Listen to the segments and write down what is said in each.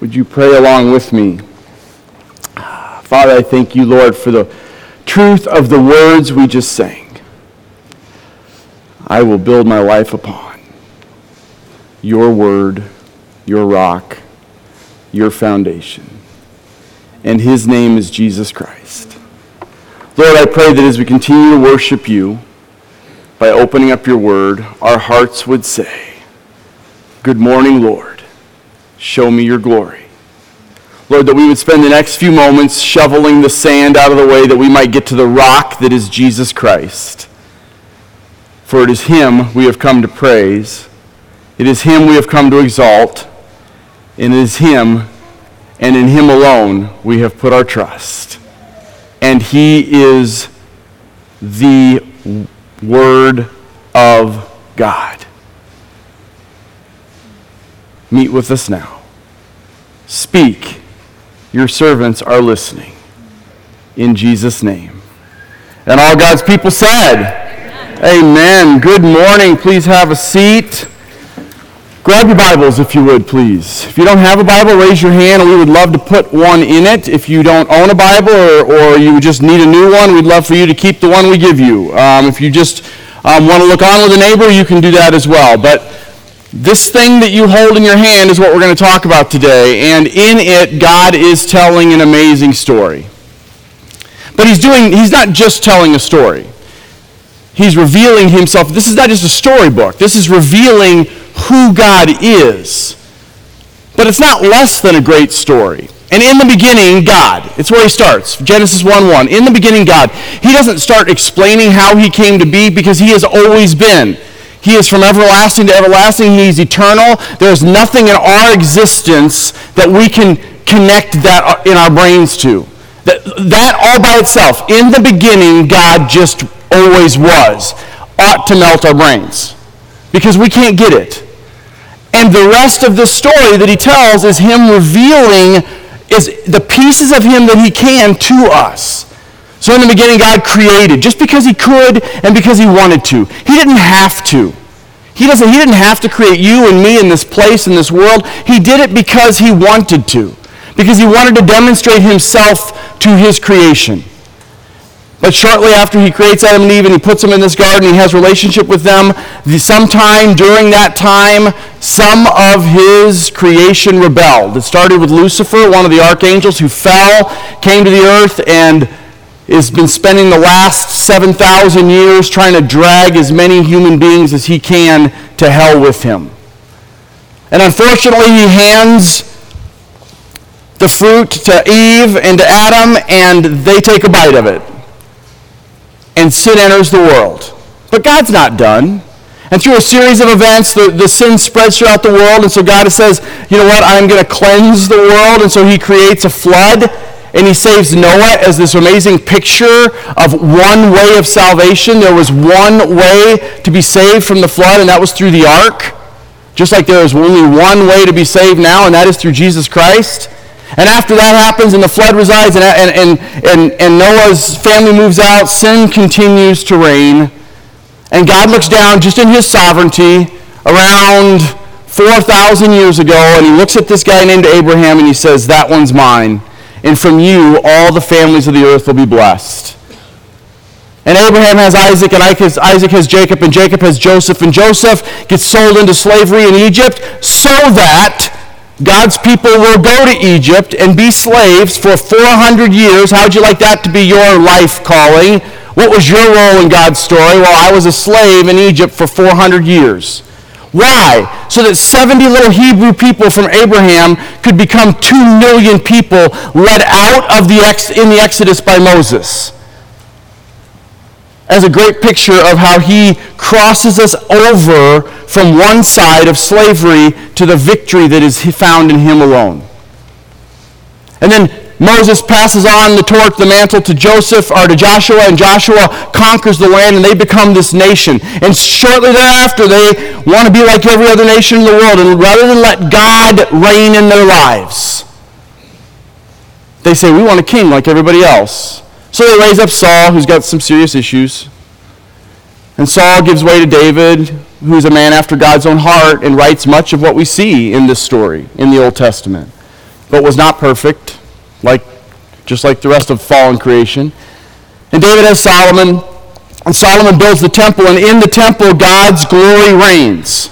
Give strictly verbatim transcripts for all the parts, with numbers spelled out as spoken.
Would you pray along with me? Father, I thank you, Lord, for the truth of the words we just sang. I will build my life upon your word, your rock, your foundation. And his name is Jesus Christ. Lord, I pray that as we continue to worship you, by opening up your word, our hearts would say, "Good morning, Lord. Show me your glory." Lord, that we would spend the next few moments shoveling the sand out of the way that we might get to the rock that is Jesus Christ. For it is him we have come to praise. It is him we have come to exalt. And it is him, and in him alone, we have put our trust. And he is the Word of God. Meet with us now. Speak. Your servants are listening. In Jesus' name. And all God's people said, Amen. Amen. Good morning. Please have a seat. Grab your Bibles if you would, please. If you don't have a Bible, raise your hand and we would love to put one in it. If you don't own a Bible or, or you just need a new one, we'd love for you to keep the one we give you. Um, if you just um, want to look on with a neighbor, you can do that as well. But this thing that you hold in your hand is what we're going to talk about today, and in it, God is telling an amazing story. But he's doing, he's not just telling a story. He's revealing himself. This is not just a storybook. This is revealing who God is. But it's not less than a great story. And in the beginning, God. It's where he starts. Genesis one one. In the beginning, God. He doesn't start explaining how he came to be because he has always been. He is from everlasting to everlasting. He is eternal. There's nothing in our existence that we can connect that in our brains to. That, that all by itself, in the beginning, God just always was, ought to melt our brains because we can't get it. And the rest of this story that he tells is him revealing is the pieces of him that he can to us. So in the beginning, God created just because he could and because he wanted to. He didn't have to. He doesn't. He didn't have to create you and me in this place, in this world. He did it because he wanted to, because he wanted to demonstrate himself to his creation. But shortly after he creates Adam and Eve and he puts them in this garden, he has relationship with them. The, sometime during that time, some of his creation rebelled. It started with Lucifer, one of the archangels who fell, came to the earth, and has been spending the last seven thousand years trying to drag as many human beings as he can to hell with him. And unfortunately, he hands the fruit to Eve and to Adam, and they take a bite of it. And sin enters the world. But God's not done. And through a series of events, the, the sin spreads throughout the world. And so God says, you know what, I'm going to cleanse the world. And so he creates a flood. And he saves Noah as this amazing picture of one way of salvation. There was one way to be saved from the flood, and that was through the ark. Just like there is only one way to be saved now, and that is through Jesus Christ. And after that happens and the flood resides and, and, and, and Noah's family moves out, sin continues to reign. And God looks down just in his sovereignty around four thousand years ago, and he looks at this guy named Abraham and he says, that one's mine. And from you, all the families of the earth will be blessed. And Abraham has Isaac, and Isaac has Jacob, and Jacob has Joseph, and Joseph gets sold into slavery in Egypt so that God's people will go to Egypt and be slaves for four hundred years. How'd you like that to be your life calling? What was your role in God's story? Well, I was a slave in Egypt for four hundred years. Why? So that seventy little Hebrew people from Abraham could become two million people led out of the ex- in the Exodus by Moses. As a great picture of how he crosses us over from one side of slavery to the victory that is found in him alone. And then Moses passes on the torch, the mantle to Joseph or to Joshua, and Joshua conquers the land and they become this nation. And shortly thereafter, they want to be like every other nation in the world, and rather than let God reign in their lives, they say, we want a king like everybody else. So they raise up Saul, who's got some serious issues. And Saul gives way to David, who's a man after God's own heart, and writes much of what we see in this story in the Old Testament. but was not perfect, like just like the rest of fallen creation. And David has Solomon, and Solomon builds the temple, and in the temple, God's glory reigns.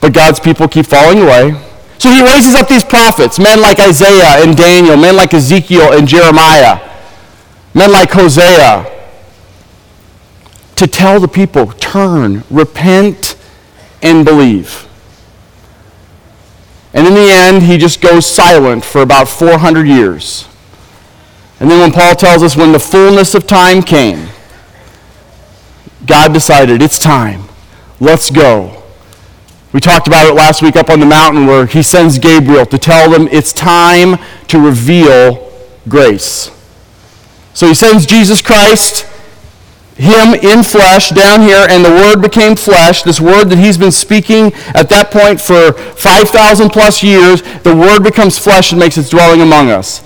But God's people keep falling away. So he raises up these prophets, men like Isaiah and Daniel, men like Ezekiel and Jeremiah, men like Hosea, to tell the people, turn, repent, and believe. And in the end, he just goes silent for about four hundred years. And then when Paul tells us when the fullness of time came, God decided, it's time. Let's go. We talked about it last week up on the mountain where he sends Gabriel to tell them it's time to reveal grace. So he sends Jesus Christ, him in flesh, down here, and the Word became flesh. This Word that he's been speaking at that point for five thousand plus years, the Word becomes flesh and makes its dwelling among us.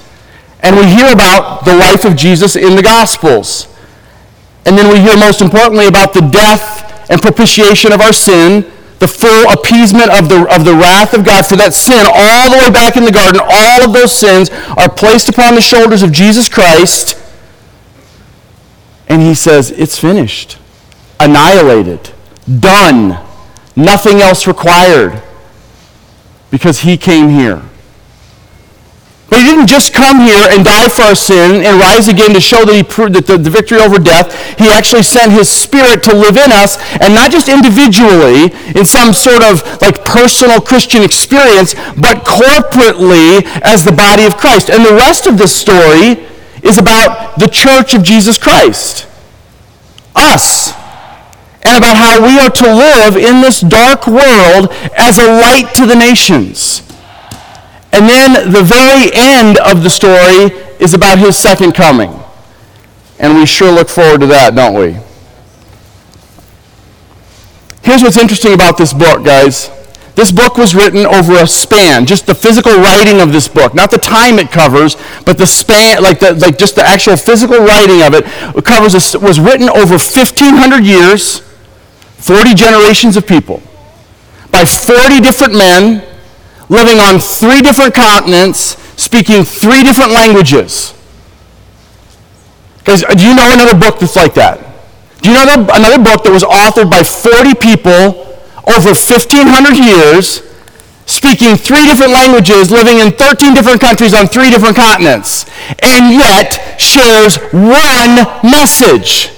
And we hear about the life of Jesus in the Gospels. And then we hear, most importantly, about the death and propitiation of our sin, the full appeasement of the, of the wrath of God for that sin, all the way back in the garden. All of those sins are placed upon the shoulders of Jesus Christ. And he says, it's finished, annihilated, done, nothing else required, because he came here. But he didn't just come here and die for our sin and rise again to show that he proved that the, the victory over death. He actually sent his Spirit to live in us, and not just individually in some sort of like personal Christian experience, but corporately as the body of Christ. And the rest of this story is about the church of Jesus Christ, us, and about how we are to live in this dark world as a light to the nations. And then the very end of the story is about his second coming. And we sure look forward to that, don't we? Here's what's interesting about this book, guys. This book was written over a span, just the physical writing of this book, not the time it covers, but the span, like the, like just the actual physical writing of it, it covers a, was written over fifteen hundred years, forty generations of people, by forty different men, living on three different continents, speaking three different languages. Guys, do you know another book that's like that? Do you know another book that was authored by forty people? Over fifteen hundred years, speaking three different languages, living in thirteen different countries on three different continents, and yet shares one message?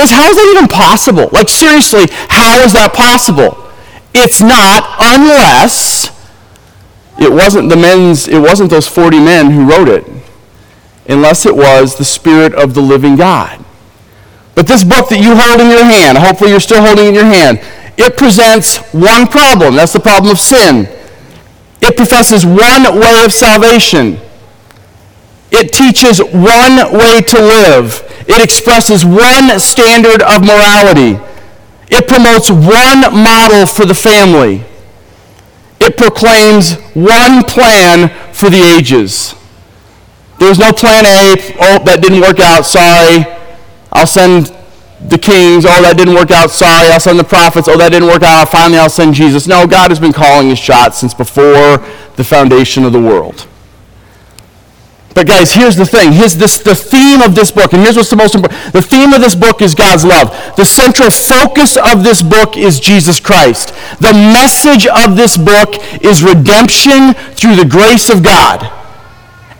Guys, how is that even possible? Like, seriously, how is that possible? It's not, unless it wasn't the men's, it wasn't those forty men who wrote it, unless it was the Spirit of the living God. But this book that you hold in your hand, hopefully you're still holding it in your hand, it presents one problem. That's the problem of sin. It professes one way of salvation. It teaches one way to live. It expresses one standard of morality. It promotes one model for the family. It proclaims one plan for the ages. There's no plan A. Oh, that didn't work out. Sorry. I'll send the kings, oh, that didn't work out, sorry. I'll send the prophets, oh, that didn't work out, finally I'll send Jesus. No, God has been calling his shots since before the foundation of the world. But guys, here's the thing. Here's this, the theme of this book, and here's what's the most important. The theme of this book is God's love. The central focus of this book is Jesus Christ. The message of this book is redemption through the grace of God.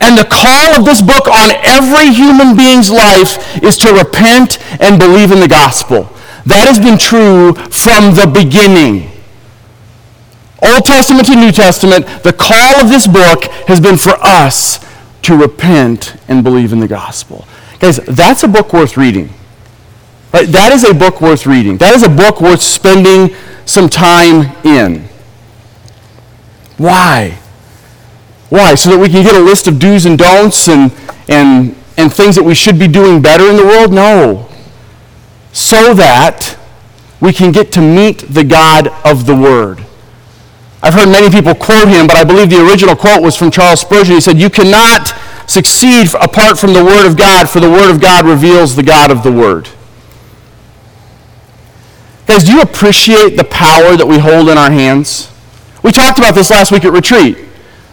And the call of this book on every human being's life is to repent and believe in the gospel. That has been true from the beginning. Old Testament to New Testament, the call of this book has been for us to repent and believe in the gospel. Guys, that's a book worth reading. Right? That is a book worth reading. That is a book worth spending some time in. Why? Why? So that we can get a list of do's and don'ts and and and things that we should be doing better in the world? No. So that we can get to meet the God of the Word. I've heard many people quote him, but I believe the original quote was from Charles Spurgeon. He said, "You cannot succeed apart from the Word of God, for the Word of God reveals the God of the Word." Guys, do you appreciate the power that we hold in our hands? We talked about this last week at retreat.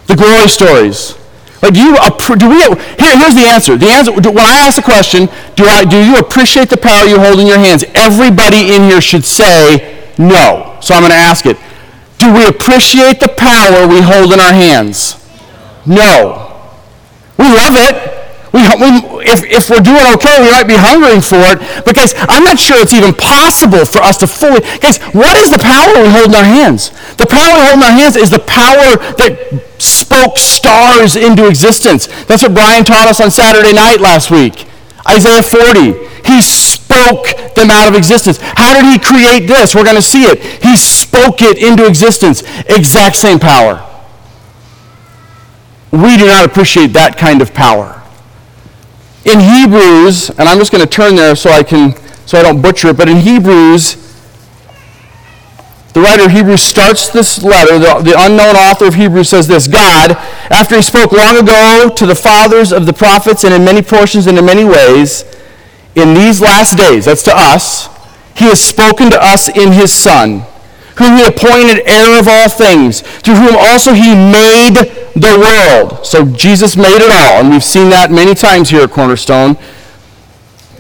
The glory stories. Like, do you do we here? Here's the answer. The answer when I ask the question, do I do you appreciate the power you hold in your hands? Everybody in here should say no. So I'm going to ask it. Do we appreciate the power we hold in our hands? No. We love it. We, we if if we're doing okay, we might be hungering for it. But guys, I'm not sure it's even possible for us to fully. Guys, what is the power we hold in our hands? The power we hold in our hands is the power that spoke stars into existence. That's what Brian taught us on Saturday night last week. Isaiah forty. He spoke them out of existence. How did he create this? We're going to see it. He spoke it into existence. Exact same power. We do not appreciate that kind of power. In Hebrews, and I'm just going to turn there so I can so I don't butcher it, but in Hebrews, the writer of Hebrews starts this letter. The, the unknown author of Hebrews says this: God, after he spoke long ago to the fathers of the prophets and in many portions and in many ways, in these last days, that's to us, he has spoken to us in his Son, whom he appointed heir of all things, through whom also he made the world. So Jesus made it all, and we've seen that many times here at Cornerstone.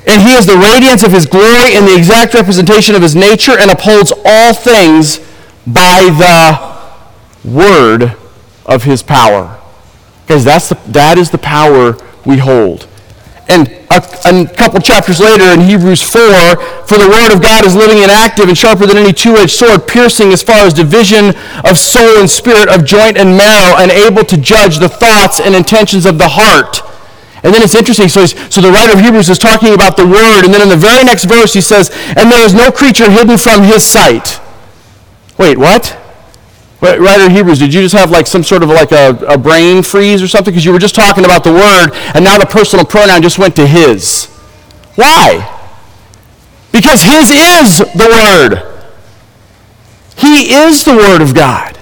And he is the radiance of his glory and the exact representation of his nature, and upholds all things by the word of his power. Because that's the, that is the power we hold. And a, a couple chapters later in Hebrews four, for the word of God is living and active and sharper than any two-edged sword, piercing as far as division of soul and spirit, of joint and marrow, and able to judge the thoughts and intentions of the heart. And then it's interesting, so, he's, so the writer of Hebrews is talking about the word, and then in the very next verse he says, and there is no creature hidden from his sight. Wait, what? Wait, writer of Hebrews, did you just have like some sort of like a, a brain freeze or something? Because you were just talking about the word, and now the personal pronoun just went to his. Why? Because his is the word. He is the word of God.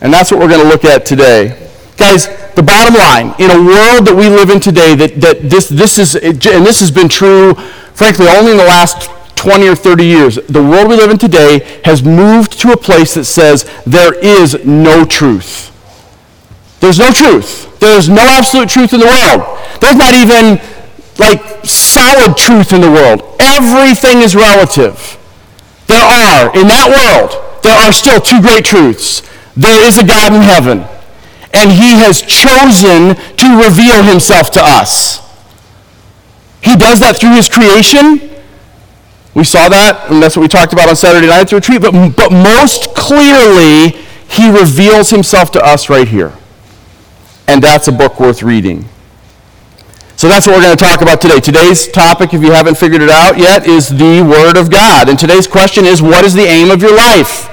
And that's what we're going to look at today. Guys, the bottom line, in a world that we live in today, that, that this this is, and this has been true, frankly, only in the last twenty or thirty years, the world we live in today has moved to a place that says there is no truth. There's no truth. There's no absolute truth in the world. There's not even, like, solid truth in the world. Everything is relative. There are, in that world, there are still two great truths. There is a God in heaven, and he has chosen to reveal himself to us. He does that through his creation. We saw that, and that's what we talked about on Saturday night at the retreat. But, but most clearly, he reveals himself to us right here. And that's a book worth reading. So that's what we're going to talk about today. Today's topic, if you haven't figured it out yet, is the Word of God. And today's question is, what is the aim of your life?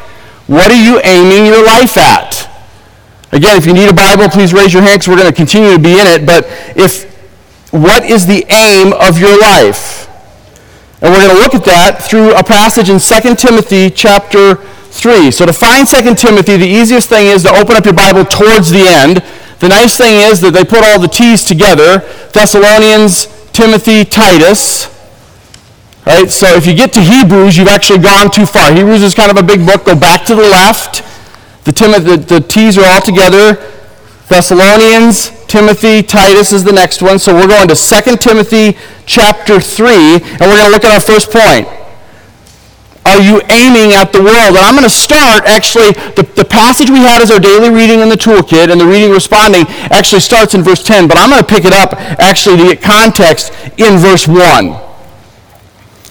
What are you aiming your life at? Again, if you need a Bible, please raise your hand because we're going to continue to be in it. But if what is the aim of your life? And we're going to look at that through a passage in Second Timothy chapter three. So to find Second Timothy, the easiest thing is to open up your Bible towards the end. The nice thing is that they put all the T's together: Thessalonians, Timothy, Titus. Right? So if you get to Hebrews, you've actually gone too far. Hebrews is kind of a big book. Go back to the left. The, Tim- the, the T's are all together. Thessalonians, Timothy, Titus is the next one. So we're going to Second Timothy chapter three, and we're going to look at our first point. Are you aiming at the world? And I'm going to start, actually, the, the passage we had as our daily reading in the toolkit, and the reading responding actually starts in verse ten, but I'm going to pick it up, actually, to get context in verse one.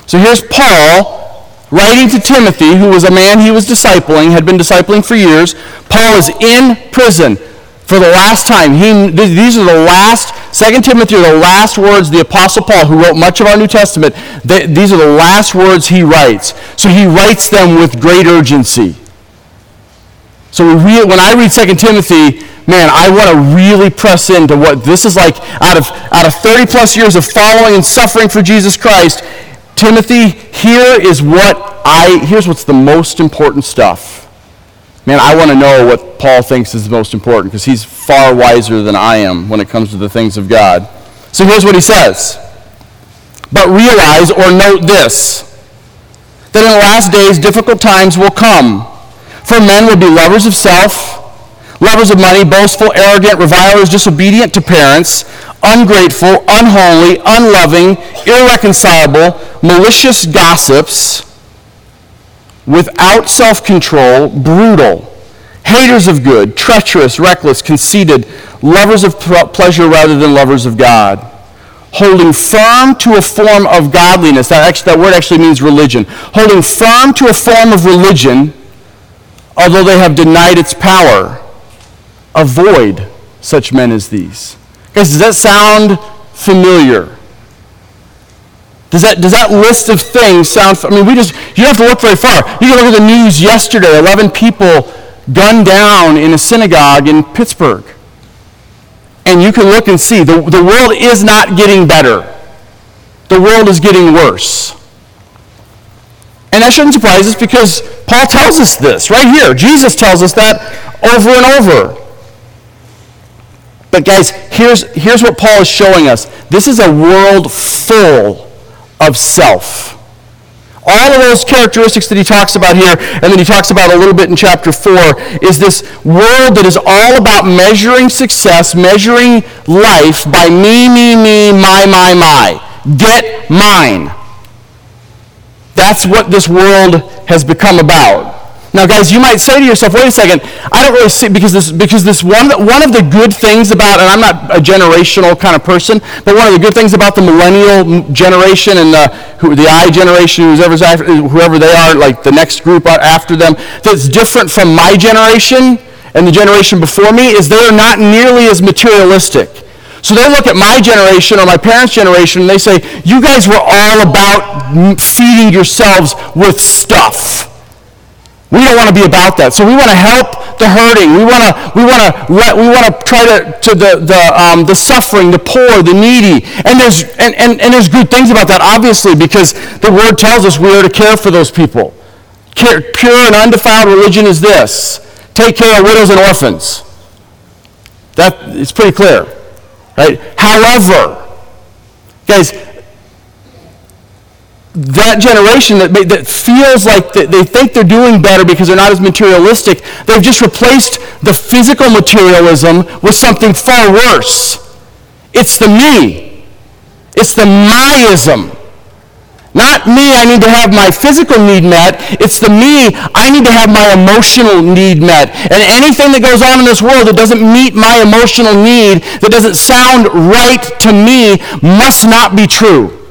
So here's Paul writing to Timothy, who was a man he was discipling, had been discipling for years. Paul is in prison for the last time. He, these are the last, Second Timothy are the last words the Apostle Paul, who wrote much of our New Testament, they, these are the last words he writes. So he writes them with great urgency. So we, when I read Second Timothy, man, I want to really press into what this is like. Out of, out of thirty plus years of following and suffering for Jesus Christ, Timothy, here is what I, here's what's the most important stuff. Man, I want to know what Paul thinks is the most important, because he's far wiser than I am when it comes to the things of God. So here's what he says. But realize or note this, that in the last days difficult times will come. For men will be lovers of self, lovers of money, boastful, arrogant, revilers, disobedient to parents, ungrateful, unholy, unloving, irreconcilable, malicious gossips, without self-control, brutal, haters of good, treacherous, reckless, conceited, lovers of pleasure rather than lovers of God, holding firm to a form of godliness. That, actually, that word actually means religion. Holding firm to a form of religion, although they have denied its power. Avoid such men as these. Guys, does that sound familiar? Does that does that list of things sound? I mean, we just you don't have to look very far. You can look at the news yesterday. Eleven people gunned down in a synagogue in Pittsburgh, and you can look and see the the world is not getting better. The world is getting worse. And that shouldn't surprise us because Paul tells us this right here. Jesus tells us that over and over. But guys, here's, here's what Paul is showing us. This is a world full of self. All of those characteristics that he talks about here, and then he talks about a little bit in chapter four, is this world that is all about measuring success, measuring life by me, me, me, my, my, my. Get mine. That's what this world has become about. Now, guys, you might say to yourself, wait a second, I don't really see, because this because this one one of the good things about, and I'm not a generational kind of person, but one of the good things about the millennial generation and the, who, the I generation, whoever's after, whoever they are, like the next group after them, that's different from my generation and the generation before me, is they're not nearly as materialistic. So they look at my generation or my parents' generation and they say, you guys were all about feeding yourselves with stuff. We don't want to be about that. So we want to help the hurting. We want to we want to we want to try to, to the the um, the suffering, the poor, the needy. And there's and, and, and there's good things about that, obviously, because the word tells us we are to care for those people. Care, pure and undefiled religion is this: take care of widows and orphans. That it's pretty clear. Right? However, guys, that generation that that feels like they, they think they're doing better because they're not as materialistic, they've just replaced the physical materialism with something far worse. It's the me. It's the myism. Not me, I need to have my physical need met. It's the me, I need to have my emotional need met. And anything that goes on in this world that doesn't meet my emotional need, that doesn't sound right to me, must not be true.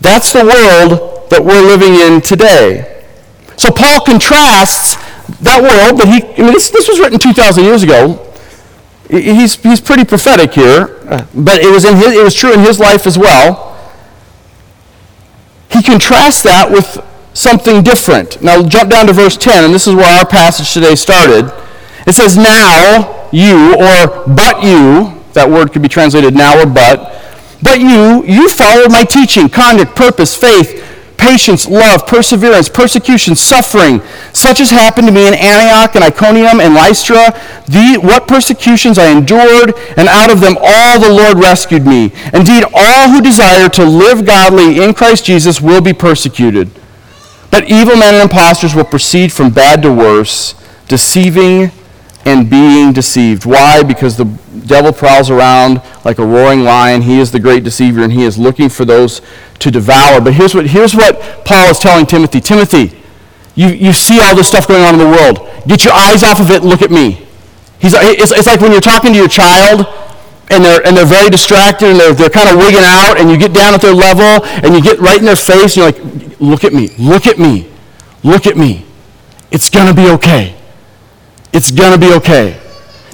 That's the world that we're living in today. So Paul contrasts that world, but he, I mean, this, this was written two thousand years ago. He's, he's pretty prophetic here, but it was, in his, it was true in his life as well. He contrasts that with something different. Now jump down to verse ten, and this is where our passage today started. It says, now you, or but you, that word could be translated now or but, but you, you followed my teaching, conduct, purpose, faith, patience, love, perseverance, persecution, suffering, such as happened to me in Antioch and Iconium and Lystra. The, what persecutions I endured, and out of them all the Lord rescued me. Indeed, all who desire to live godly in Christ Jesus will be persecuted. But evil men and impostors will proceed from bad to worse, deceiving and being deceived. Why? Because the devil prowls around like a roaring lion. He is the great deceiver, and he is looking for those to devour. But here's what here's what Paul is telling Timothy. Timothy, you, you see all this stuff going on in the world. Get your eyes off of it. Look at me. He's it's, it's like when you're talking to your child, and they're and they're very distracted, and they're they're kind of wigging out, and you get down at their level, and you get right in their face, and you're like, look at me, look at me, look at me. It's gonna be okay. It's gonna be okay.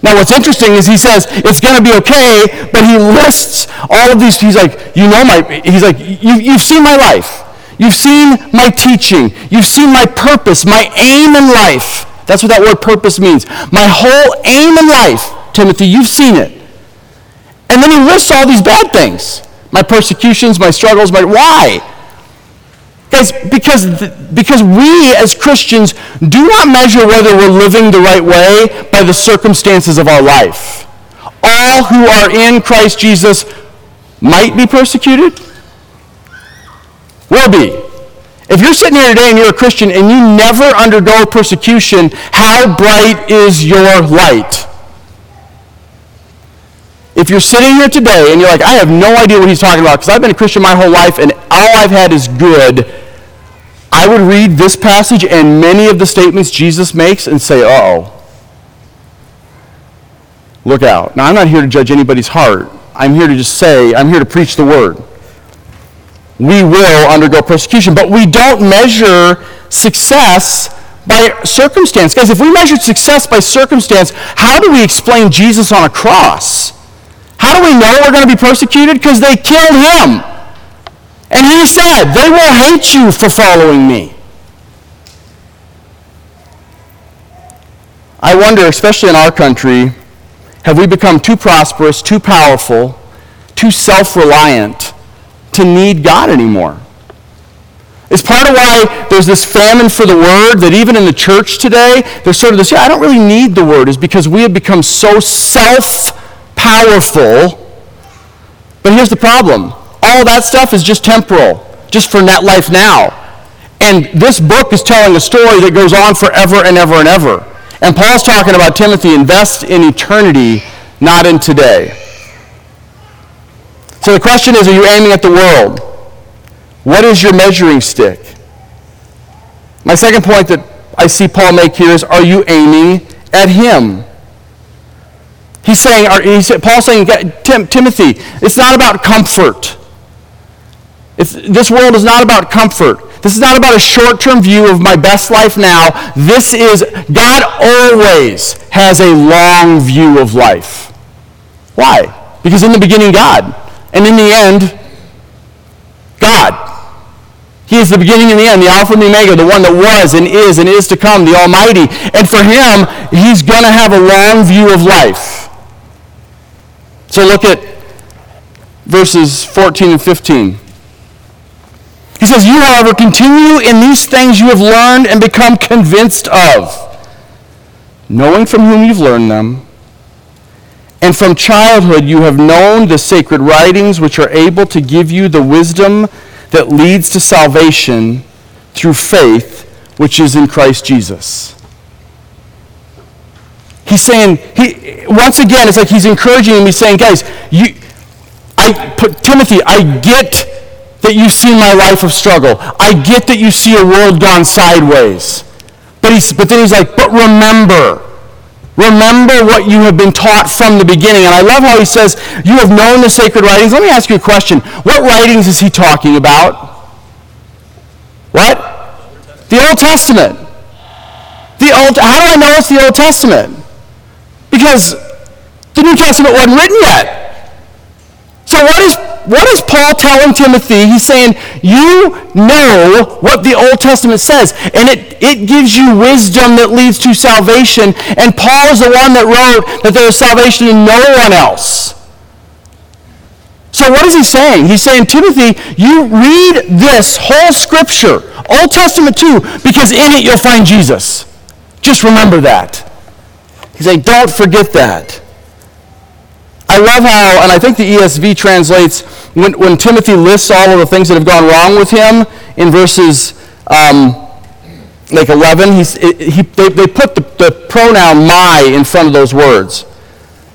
Now what's interesting is he says, it's going to be okay, but he lists all of these, he's like, you know my, he's like, you, you've seen my life. You've seen my teaching. You've seen my purpose, my aim in life. That's what that word purpose means. My whole aim in life, Timothy, you've seen it. And then he lists all these bad things. My persecutions, my struggles, my, why? Guys, because, because we as Christians do not measure whether we're living the right way by the circumstances of our life. All who are in Christ Jesus might be persecuted, will be. If you're sitting here today and you're a Christian and you never undergo persecution, how bright is your light? If you're sitting here today and you're like, I have no idea what he's talking about because I've been a Christian my whole life and all I've had is good, I would read this passage and many of the statements Jesus makes and say, uh-oh. Look out. Now, I'm not here to judge anybody's heart. I'm here to just say, I'm here to preach the word. We will undergo persecution, but we don't measure success by circumstance. Guys, if we measured success by circumstance, how do we explain Jesus on a cross? How do we know we're going to be persecuted? Because they killed him. And he said, they will hate you for following me. I wonder, especially in our country, have we become too prosperous, too powerful, too self-reliant to need God anymore? It's part of why there's this famine for the word that even in the church today, there's sort of this, yeah, I don't really need the word, is because we have become so self-powerful. But here's the problem. All that stuff is just temporal, just for net life now. And this book is telling a story that goes on forever and ever and ever. And Paul's talking about Timothy, invest in eternity, not in today. So the question is, are you aiming at the world? What is your measuring stick? My second point that I see Paul make here is, are you aiming at him? He's saying, Paul's saying, Tim, Timothy, it's not about comfort. It's, this world is not about comfort. This is not about a short-term view of my best life now. This is, God always has a long view of life. Why? Because in the beginning, God. And in the end, God. He is the beginning and the end, the Alpha and the Omega, the one that was and is and is to come, the Almighty. And for him, he's going to have a long view of life. So look at verses fourteen and fifteen. He says, you, however, continue in these things you have learned and become convinced of, knowing from whom you've learned them, and from childhood you have known the sacred writings which are able to give you the wisdom that leads to salvation through faith which is in Christ Jesus. He's saying, he once again, it's like he's encouraging him. He's saying, guys, you, I put Timothy, I get that you see my life of struggle. I get that you see a world gone sideways. But he's, but then he's like, but remember, remember what you have been taught from the beginning. And I love how he says, you have known the sacred writings. Let me ask you a question. What writings is he talking about? What? The Old Testament. The Old. How do I know it's the Old Testament? Because the New Testament wasn't written yet. So what is... What is Paul telling Timothy? He's saying, you know what the Old Testament says, and it, it gives you wisdom that leads to salvation, and Paul is the one that wrote that there is salvation in no one else. So what is he saying? He's saying, Timothy, you read this whole Scripture, Old Testament too, because in it you'll find Jesus. Just remember that. He's saying, don't forget that. I love how, and I think the E S V translates, when, when Timothy lists all of the things that have gone wrong with him in verses um, like eleven, he's, it, he, they, they put the, the pronoun my in front of those words.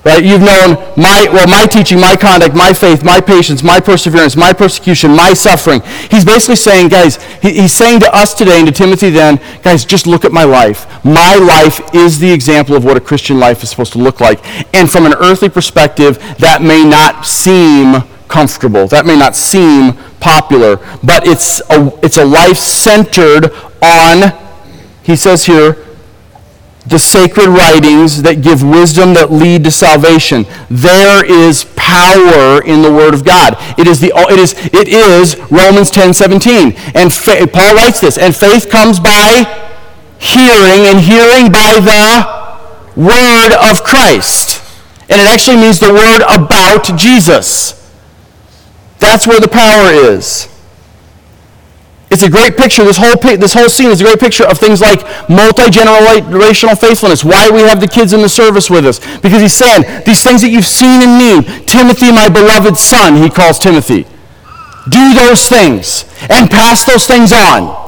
Right? You've known my, well, my teaching, my conduct, my faith, my patience, my perseverance, my persecution, my suffering. He's basically saying, guys, he, he's saying to us today and to Timothy then, guys, just look at my life. My life is the example of what a Christian life is supposed to look like. And from an earthly perspective, that may not seem comfortable. That may not seem popular. But it's a, it's a life centered on, he says here, the sacred writings that give wisdom that lead to salvation. There is power in the Word of God. It is the it is it is Romans ten seventeen. And fa- Paul writes this. And faith comes by hearing, and hearing by the Word of Christ. And it actually means the Word about Jesus. That's where the power is. It's a great picture. This whole this whole scene is a great picture of things like multi-generational faithfulness, why we have the kids in the service with us. Because he's saying, these things that you've seen in me, Timothy, my beloved son, he calls Timothy. do those things and pass those things on.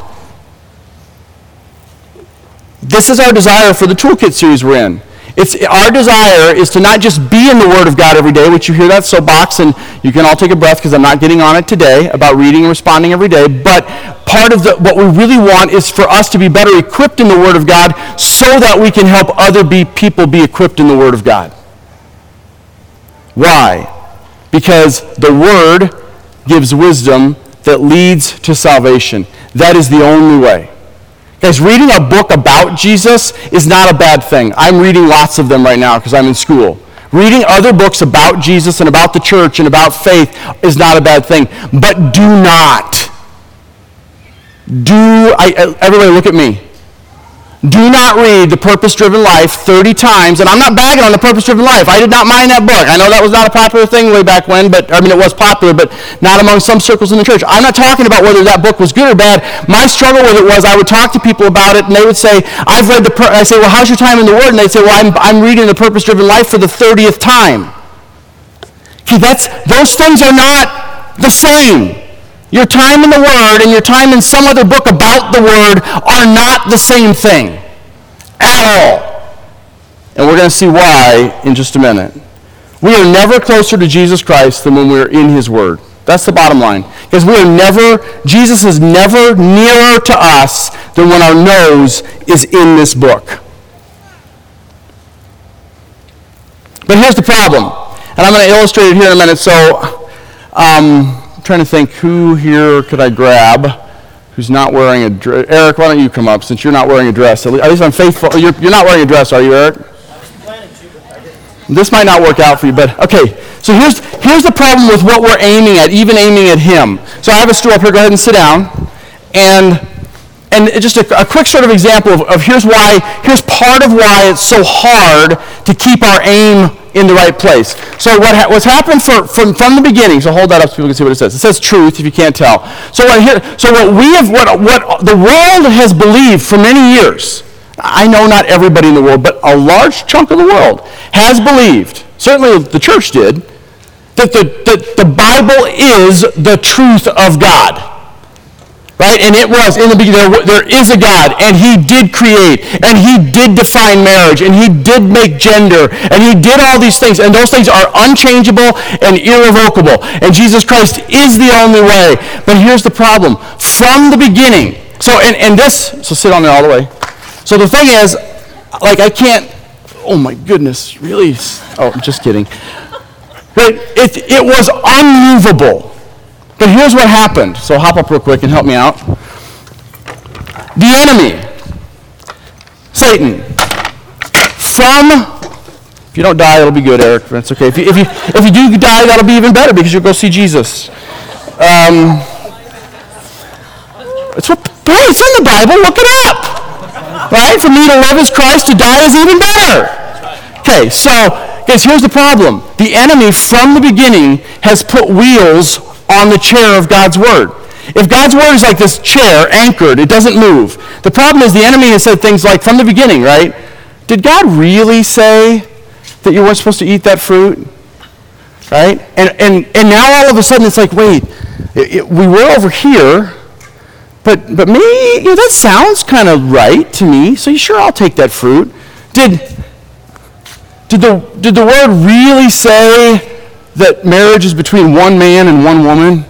This is our desire for the Toolkit series we're in. It's our desire is to not just be in the Word of God every day, which you hear that soapbox, and you can all take a breath because I'm not getting on it today about reading and responding every day, but part of the, what we really want is for us to be better equipped in the Word of God so that we can help other be, people be equipped in the Word of God. Why? Because the Word gives wisdom that leads to salvation. That is the only way. Guys, reading a book about Jesus is not a bad thing. I'm reading lots of them right now because I'm in school. Reading other books about Jesus and about the church and about faith is not a bad thing. But do not. Do, I, everybody look at me. Do not read The Purpose-Driven Life thirty times. And I'm not bagging on The Purpose-Driven Life. I did not mind that book. I know that was not a popular thing way back when, but I mean, it was popular, but not among some circles in the church. I'm not talking about whether that book was good or bad. My struggle with it was I would talk to people about it, and they would say, I've read the, pur-. I say, well, how's your time in the Word? And they'd say, well, I'm, I'm reading The Purpose-Driven Life for the thirtieth time. Okay, that's, those things are not the same. Your time in the Word and your time in some other book about the Word are not the same thing at all. And we're going to see why in just a minute. We are never closer to Jesus Christ than when we're in His Word. That's the bottom line. Because we are never, Jesus is never nearer to us than when our nose is in this book. But here's the problem. And I'm going to illustrate it here in a minute. So, um... I'm trying to think who here could I grab who's not wearing a dress. Eric, why don't you come up since you're not wearing a dress? At least, at least I'm faithful. You're, you're not wearing a dress, are you, Eric? I was planning to, but I didn't. This might not work out for you, but okay. So here's here's the problem with what we're aiming at, even aiming at him. So I have a stool up here. Go ahead and sit down. And and just a, a quick sort of example of, of here's why, here's part of why it's so hard to keep our aim in the right place. So what ha- what's happened for, from from the beginning? So hold that up so people can see what it says. It says truth, if you can't tell. So what here? So what we have, what what the world has believed for many years. I know not everybody in the world, but a large chunk of the world has believed. Certainly the church did, that the that the Bible is the truth of God, right? And it was in the beginning. There, there is a God, and He did create, and He did define marriage, and He did make gender, and He did all these things, and those things are unchangeable and irrevocable. And Jesus Christ is the only way. But here's the problem: from the beginning. So, and, and this. So sit on there all the way. So the thing is, like I can't. Oh my goodness! Really? Oh, I'm just kidding. But it it was unmovable. But here's what happened. So hop up real quick and help me out. The enemy, Satan, from, if you don't die, it'll be good, Eric. That's okay. If you, if you, if you do die, that'll be even better because you'll go see Jesus. Um, it's, what, hey, it's in the Bible. Look it up. Right? For me to love is Christ, to die is even better. Okay, so guys, here's the problem. The enemy from the beginning has put wheels on the chair of God's Word. If God's Word is like this chair, anchored, it doesn't move. The problem is the enemy has said things like, from the beginning, right? Did God really say that you weren't supposed to eat that fruit? Right? And and and now all of a sudden it's like, wait, it, it, we were over here, but but maybe, you know, that sounds kind of right to me, so you sure I'll take that fruit. Did, did, the, did the Word really say that marriage is between one man and one woman,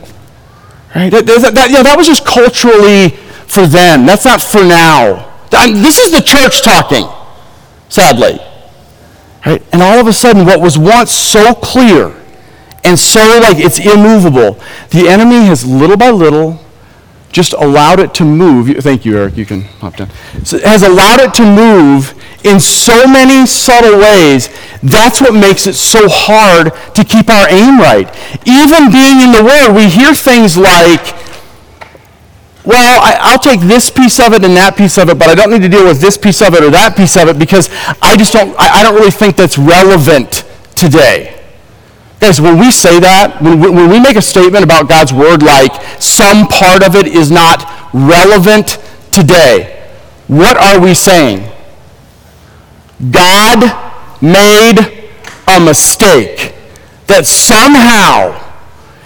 right? That, that, that, yeah, that was just culturally for them. That's not for now. I mean, this is the church talking, sadly, right? And all of a sudden, what was once so clear and so like it's immovable, the enemy has little by little just allowed it to move. Thank you, Eric. You can hop down. So it has allowed it to move in so many subtle ways. That's what makes it so hard to keep our aim right. Even being in the Word, we hear things like, well, I, I'll take this piece of it and that piece of it, but I don't need to deal with this piece of it or that piece of it because I just don't, I, I don't really think that's relevant today. Guys, when we say that, when we, when we make a statement about God's Word like some part of it is not relevant today, what are we saying? God made a mistake that somehow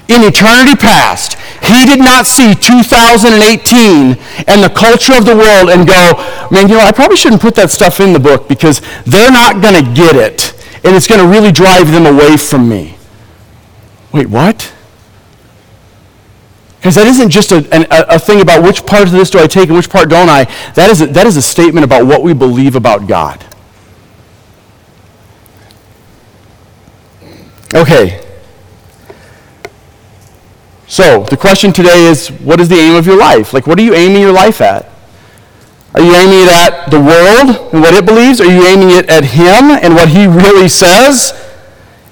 in eternity past He did not see two thousand eighteen and the culture of the world and go, man, you know, I probably shouldn't put that stuff in the book because they're not going to get it, and it's going to really drive them away from me. Wait, what? Because that isn't just a, an, a thing about which part of this do I take and which part don't I. That is a, that is a statement about what we believe about God. Okay. So, the question today is, what is the aim of your life? Like, what are you aiming your life at? Are you aiming it at the world and what it believes? Are you aiming it at Him and what He really says?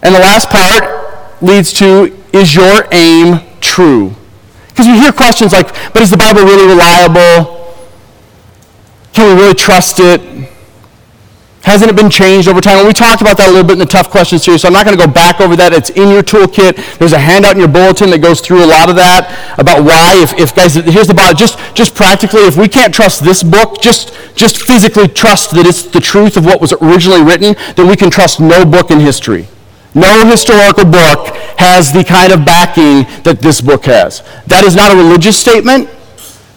And the last part leads to, is your aim true? Because we hear questions like, but is the Bible really reliable? Can we really trust it? Hasn't it been changed over time? And we talked about that a little bit in the Tough Questions series, so I'm not going to go back over that. It's in your toolkit. There's a handout in your bulletin that goes through a lot of that about why. If, if guys, here's the Bible. Just, just practically, if we can't trust this book, just, just physically trust that it's the truth of what was originally written, then we can trust no book in history. No historical book has the kind of backing that this book has. That is not a religious statement.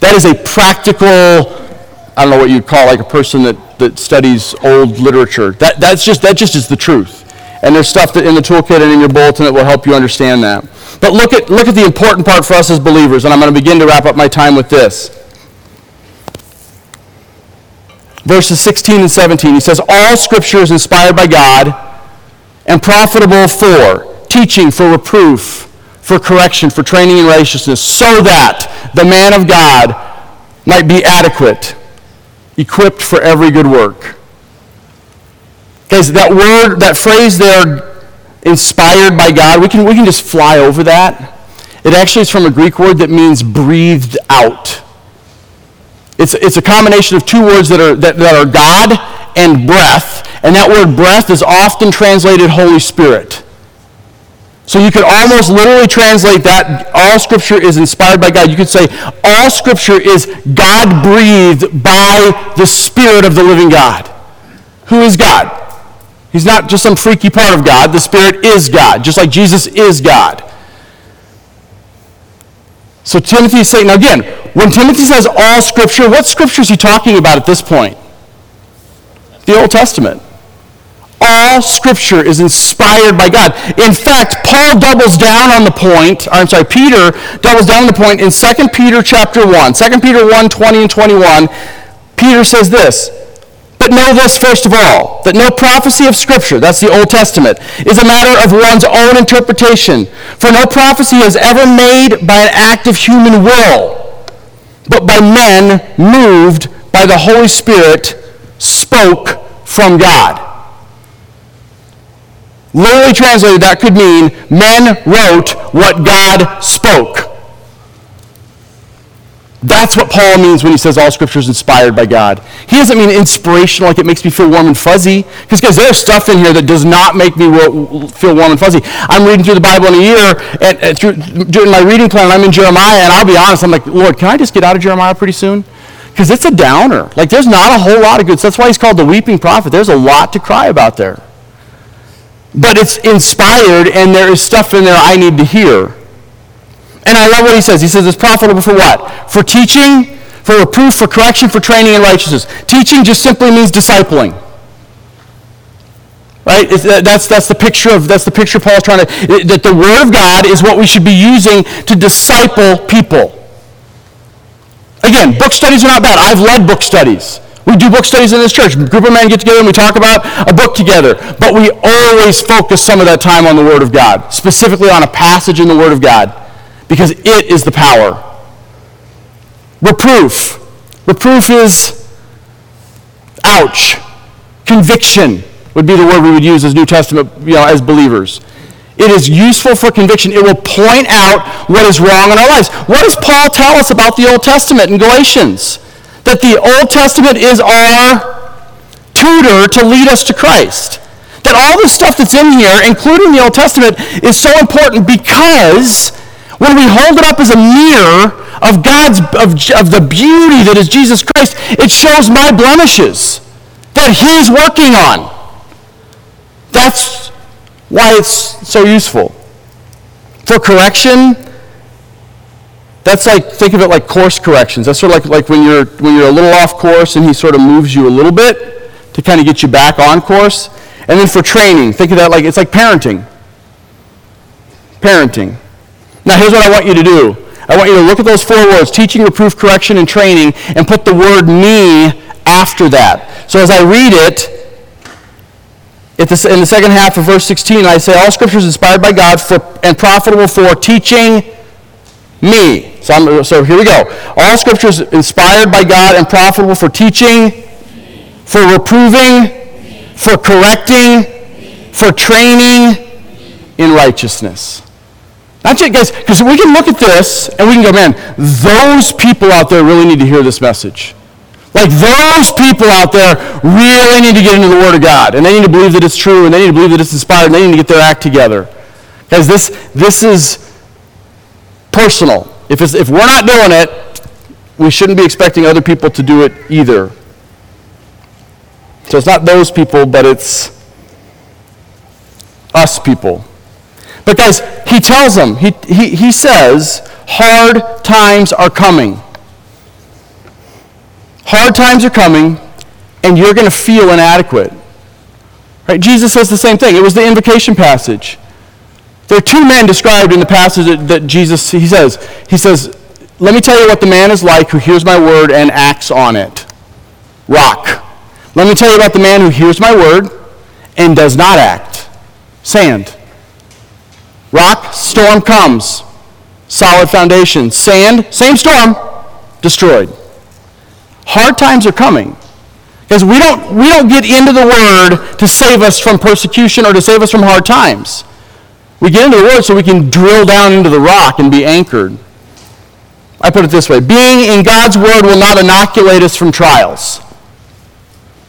That is a practical, I don't know what you'd call like a person that that studies old literature. That that's just that just is the truth. And there's stuff that in the toolkit and in your bulletin that will help you understand that. But look at look at the important part for us as believers, and I'm going to begin to wrap up my time with this. Verses sixteen and seventeen, he says, all Scripture is inspired by God and profitable for teaching, for reproof, for correction, for training in righteousness, so that the man of God might be adequate, equipped for every good work. Guys, that word, that phrase there, inspired by God, we can we can just fly over that. It actually is from a Greek word that means breathed out. It's it's a combination of two words that are that, that are God and breath, and that word breath is often translated Holy Spirit. So you could almost literally translate that, all Scripture is inspired by God. You could say, all Scripture is God-breathed by the Spirit of the living God. Who is God? He's not just some freaky part of God. The Spirit is God, just like Jesus is God. So Timothy is saying, now again, when Timothy says all Scripture, what Scripture is he talking about at this point? The Old Testament. All Scripture is inspired by God. In fact, Paul doubles down on the point, or I'm sorry, Peter doubles down on the point in Second Peter chapter one. Second Peter one, twenty and twenty-one, Peter says this, but know this first of all, that no prophecy of Scripture, that's the Old Testament, is a matter of one's own interpretation. For no prophecy is ever made by an act of human will, but by men moved by the Holy Spirit spoke from God. Literally translated, that could mean men wrote what God spoke. That's what Paul means when he says all Scripture is inspired by God. He doesn't mean inspirational, like it makes me feel warm and fuzzy. Because guys, there's stuff in here that does not make me feel warm and fuzzy. I'm reading through the Bible in a year, and, and through, during my reading plan, I'm in Jeremiah, and I'll be honest, I'm like, Lord, can I just get out of Jeremiah pretty soon? Because it's a downer. Like, there's not a whole lot of good. So that's why he's called the weeping prophet. There's a lot to cry about there. But it's inspired, and there is stuff in there I need to hear. And I love what he says. He says it's profitable for what? For teaching, for reproof, for correction, for training in righteousness. Teaching just simply means discipling. Right? It's, that's, that's, the picture of, that's the picture Paul's trying to... That the Word of God is what we should be using to disciple people. Again, book studies are not bad. I've led book studies. We do book studies in this church. A group of men get together and we talk about a book together. But we always focus some of that time on the Word of God, specifically on a passage in the Word of God, because it is the power. Reproof. Reproof is, ouch, conviction would be the word we would use as New Testament, you know, as believers. It is useful for conviction. It will point out what is wrong in our lives. What does Paul tell us about the Old Testament in Galatians? That the Old Testament is our tutor to lead us to Christ. That all the stuff that's in here, including the Old Testament, is so important because when we hold it up as a mirror of God's of, of the beauty that is Jesus Christ, it shows my blemishes that He's working on. That's why it's so useful. For correction, that's like, think of it like course corrections. That's sort of like, like when you're when you're a little off course and he sort of moves you a little bit to kind of get you back on course. And then for training, think of that like, it's like parenting. Parenting. Now here's what I want you to do. I want you to look at those four words, teaching, reproof, correction, and training, and put the word me after that. So as I read it, in the second half of verse sixteen, I say, all scripture is inspired by God for, and profitable for teaching me. So, I'm, so here we go. All scripture is inspired by God and profitable for teaching, for reproving, for correcting, for training in righteousness. Not just, guys, because we can look at this and we can go, man, those people out there really need to hear this message. Like, those people out there really need to get into the Word of God, and they need to believe that it's true, and they need to believe that it's inspired, and they need to get their act together. Because this this is personal. If it's, if we're not doing it, we shouldn't be expecting other people to do it either. So it's not those people, but it's us people. But guys, he tells them, he he he says, hard times are coming. Hard times are coming, and you're going to feel inadequate. Right? Jesus says the same thing. It was the invocation passage. There are two men described in the passage that, that Jesus, he says, he says, let me tell you what the man is like who hears my word and acts on it. Rock. Let me tell you about the man who hears my word and does not act. Sand. Rock, storm comes. Solid foundation. Sand, same storm, destroyed. Hard times are coming. Because we don't we don't get into the Word to save us from persecution or to save us from hard times. We get into the Word so we can drill down into the rock and be anchored. I put it this way. Being in God's Word will not inoculate us from trials.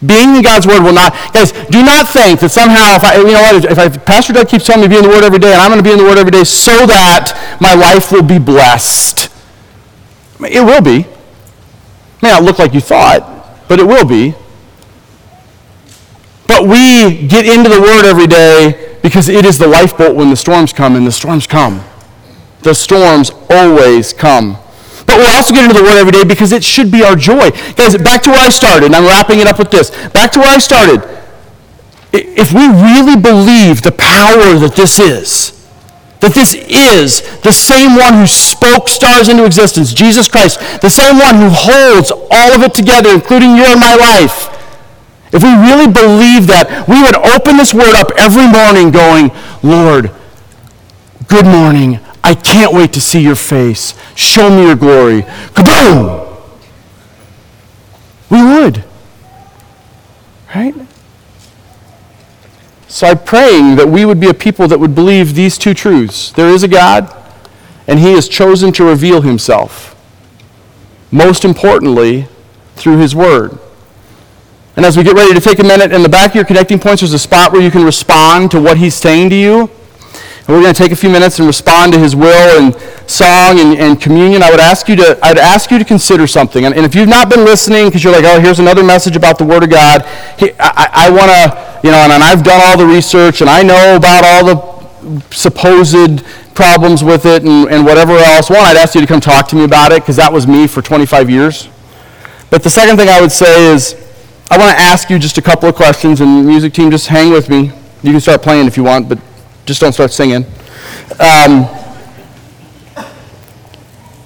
Being in God's Word will not... Guys, do not think that somehow, if I, you know what, if I, Pastor Doug keeps telling me to be in the Word every day, and I'm going to be in the Word every day so that my life will be blessed. It will be. May not look like you thought, but it will be. But we get into the Word every day because it is the lifeboat when the storms come, and the storms come. The storms always come. But we also get into the Word every day because it should be our joy. Guys, back to where I started, and I'm wrapping it up with this. Back to where I started. If we really believe the power that this is, that this is the same one who spoke stars into existence, Jesus Christ, the same one who holds all of it together, including your and my life. If we really believe that, we would open this word up every morning going, Lord, good morning. I can't wait to see your face. Show me your glory. Kaboom! We would. Right? So I'm praying that we would be a people that would believe these two truths. There is a God, and he has chosen to reveal himself. Most importantly, through his word. And as we get ready to take a minute, in the back of your connecting points, there's a spot where you can respond to what he's saying to you. And we're going to take a few minutes and respond to his will and song and, and communion. I would ask you to, I'd ask you to consider something. And, and if you've not been listening, because you're like, oh, here's another message about the Word of God, I, I, I want to... You know, and, and I've done all the research, and I know about all the supposed problems with it and, and whatever else. One, I'd ask you to come talk to me about it, because that was me for twenty-five years. But the second thing I would say is I want to ask you just a couple of questions, and the music team, just hang with me. You can start playing if you want, but just don't start singing. Um,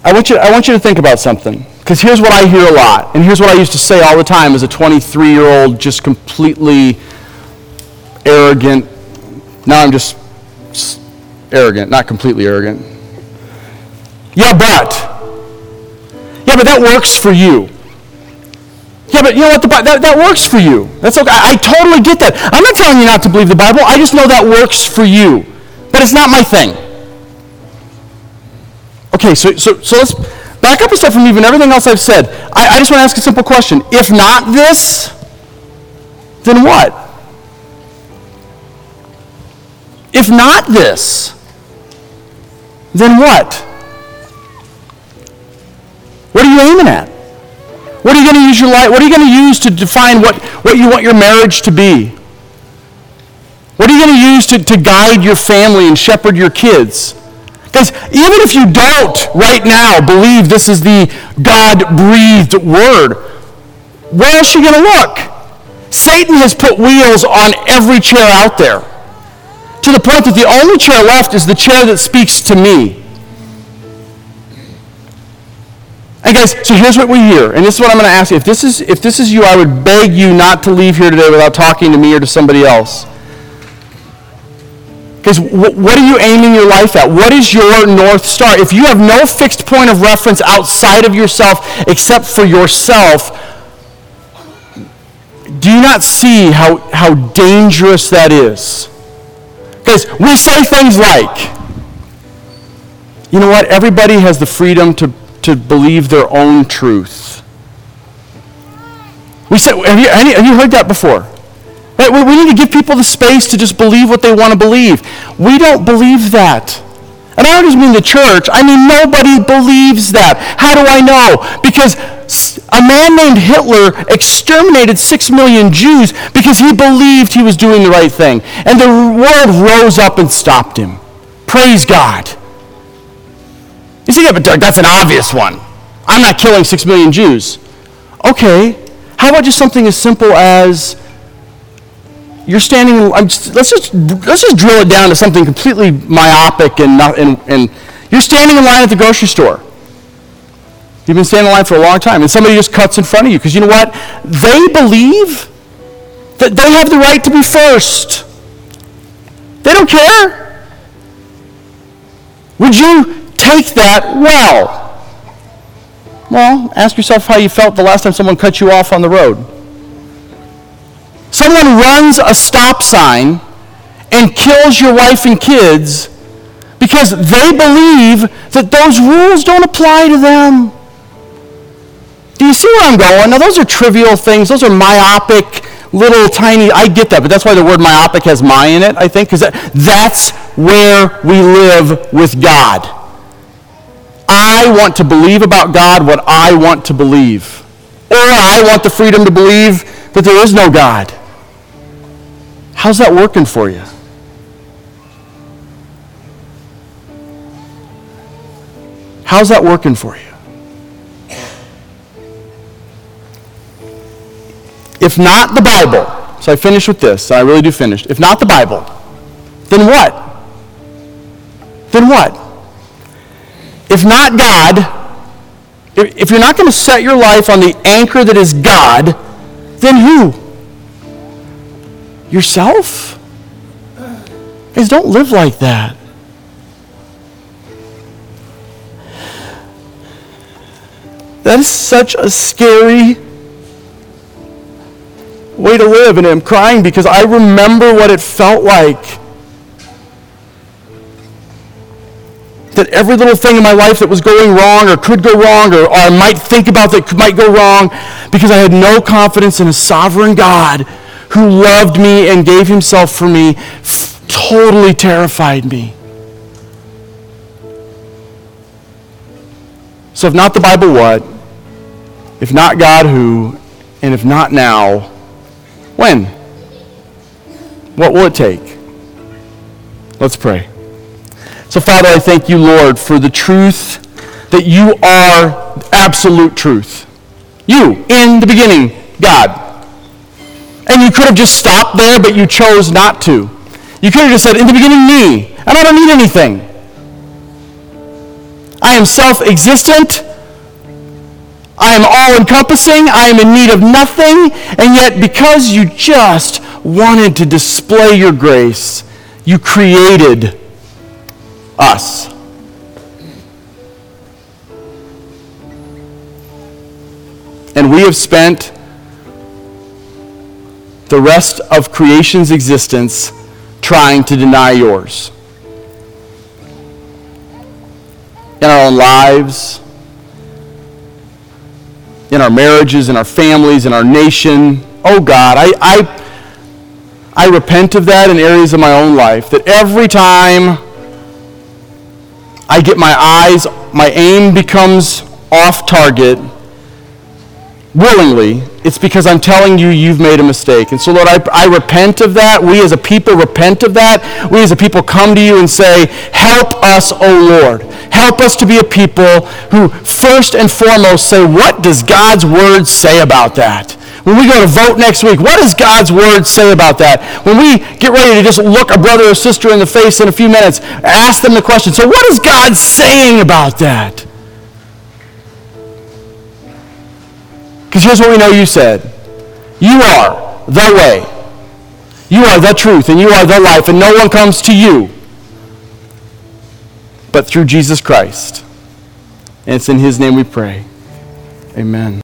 I want you, I want you to think about something, because here's what I hear a lot, and here's what I used to say all the time as a twenty-three-year-old, just completely... arrogant. Now I'm just arrogant, not completely arrogant. Yeah, but. Yeah, but that works for you. Yeah, but you know what? The, that, that works for you. That's okay. I, I totally get that. I'm not telling you not to believe the Bible. I just know that works for you. But it's not my thing. Okay, so so, so let's back up a step from even everything else I've said. I, I just want to ask a simple question. If not this, then what? If not this, then what? What are you aiming at? What are you going to use your life? What are you going to use to define what, what you want your marriage to be? What are you going to use to, to guide your family and shepherd your kids? Guys, even if you don't right now believe this is the God-breathed word, where else are you going to look? Satan has put wheels on every chair out there, to the point that the only chair left is the chair that speaks to me. And guys, so here's what we hear, and this is what I'm going to ask you. If this is, if this is you, I would beg you not to leave here today without talking to me or to somebody else. Because what are you aiming your life at? What is your North Star? If you have no fixed point of reference outside of yourself except for yourself, do you not see how, how dangerous that is? Because we say things like, you know what, everybody has the freedom to, to believe their own truth. We say, have you, have you heard that before? Right? We need to give people the space to just believe what they want to believe. We don't believe that. And I don't just mean the church. I mean nobody believes that. How do I know? Because a man named Hitler exterminated six million Jews because he believed he was doing the right thing. And the world rose up and stopped him. Praise God. You see, yeah, but Doug, that's an obvious one. I'm not killing six million Jews. Okay. How about just something as simple as You're standing. I'm just, let's just let's just drill it down to something completely myopic and not. And, and you're standing in line at the grocery store. You've been standing in line for a long time, and somebody just cuts in front of you because you know what? They believe that they have the right to be first. They don't care. Would you take that well? Well, ask yourself how you felt the last time someone cut you off on the road. Someone runs a stop sign and kills your wife and kids because they believe that those rules don't apply to them. Do you see where I'm going? Now, those are trivial things. Those are myopic, little tiny. I get that, but that's why the word myopic has my in it, I think, because that, that's where we live with God. I want to believe about God what I want to believe. Or I want the freedom to believe that there is no God. How's that working for you? How's that working for you? If not the Bible, so I finish with this, I really do finish. If not the Bible, then what? Then what? If not God, if you're not going to set your life on the anchor that is God, then who? Yourself? Guys, don't live like that. That is such a scary way to live, and I'm crying because I remember what it felt like. That every little thing in my life that was going wrong or could go wrong or, or I might think about that might go wrong because I had no confidence in a sovereign God who loved me and gave himself for me, f- totally terrified me. So if not the Bible, what? If not God, who? And if not now, when? What will it take? Let's pray. So, Father, I thank you, Lord, for the truth that you are absolute truth. You, in the beginning, God. And you could have just stopped there, but you chose not to. You could have just said, in the beginning, me, and I don't need anything. I am self-existent. I am all-encompassing. I am in need of nothing. And yet, because you just wanted to display your grace, you created us. And we have spent the rest of creation's existence trying to deny yours. In our own lives, in our marriages, in our families, in our nation. Oh God, I I, I repent of that in areas of my own life, that every time I get my eyes, my aim becomes off target, willingly, it's because I'm telling you you've made a mistake. And so, Lord, I, I repent of that. We as a people repent of that. We as a people come to you and say, help us, O Lord. Help us to be a people who first and foremost say, what does God's word say about that? When we go to vote next week, what does God's word say about that? When we get ready to just look a brother or sister in the face in a few minutes, ask them the question, so what is God saying about that? Because here's what we know you said. You are the way. You are the truth, and you are the life, and no one comes to you but through Jesus Christ. And it's in his name we pray. Amen.